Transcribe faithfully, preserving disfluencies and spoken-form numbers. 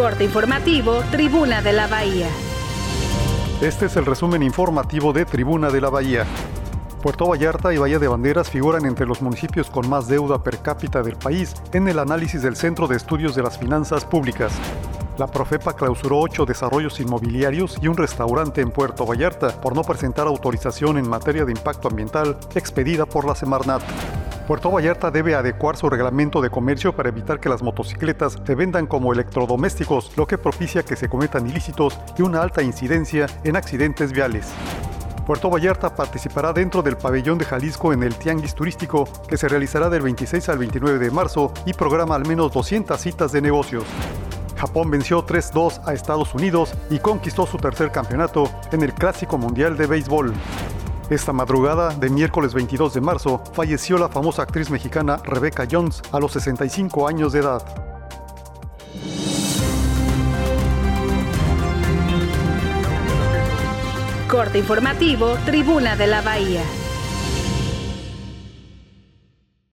Corte informativo Tribuna de la Bahía. Este es el resumen informativo de Tribuna de la Bahía. Puerto Vallarta y Bahía de Banderas figuran entre los municipios con más deuda per cápita del país en el análisis del Centro de Estudios de las Finanzas Públicas. La Profepa clausuró ocho desarrollos inmobiliarios y un restaurante en Puerto Vallarta por no presentar autorización en materia de impacto ambiental expedida por la Semarnat. Puerto Vallarta debe adecuar su reglamento de comercio para evitar que las motocicletas se vendan como electrodomésticos, lo que propicia que se cometan ilícitos y una alta incidencia en accidentes viales. Puerto Vallarta participará dentro del pabellón de Jalisco en el Tianguis Turístico, que se realizará del veintiséis al veintinueve de marzo y programa al menos doscientas citas de negocios. Japón venció tres dos a Estados Unidos y conquistó su tercer campeonato en el Clásico Mundial de Béisbol. Esta madrugada de miércoles veintidós de marzo falleció la famosa actriz mexicana Rebecca Jones a los sesenta y cinco años de edad. Corte informativo Tribuna de la Bahía.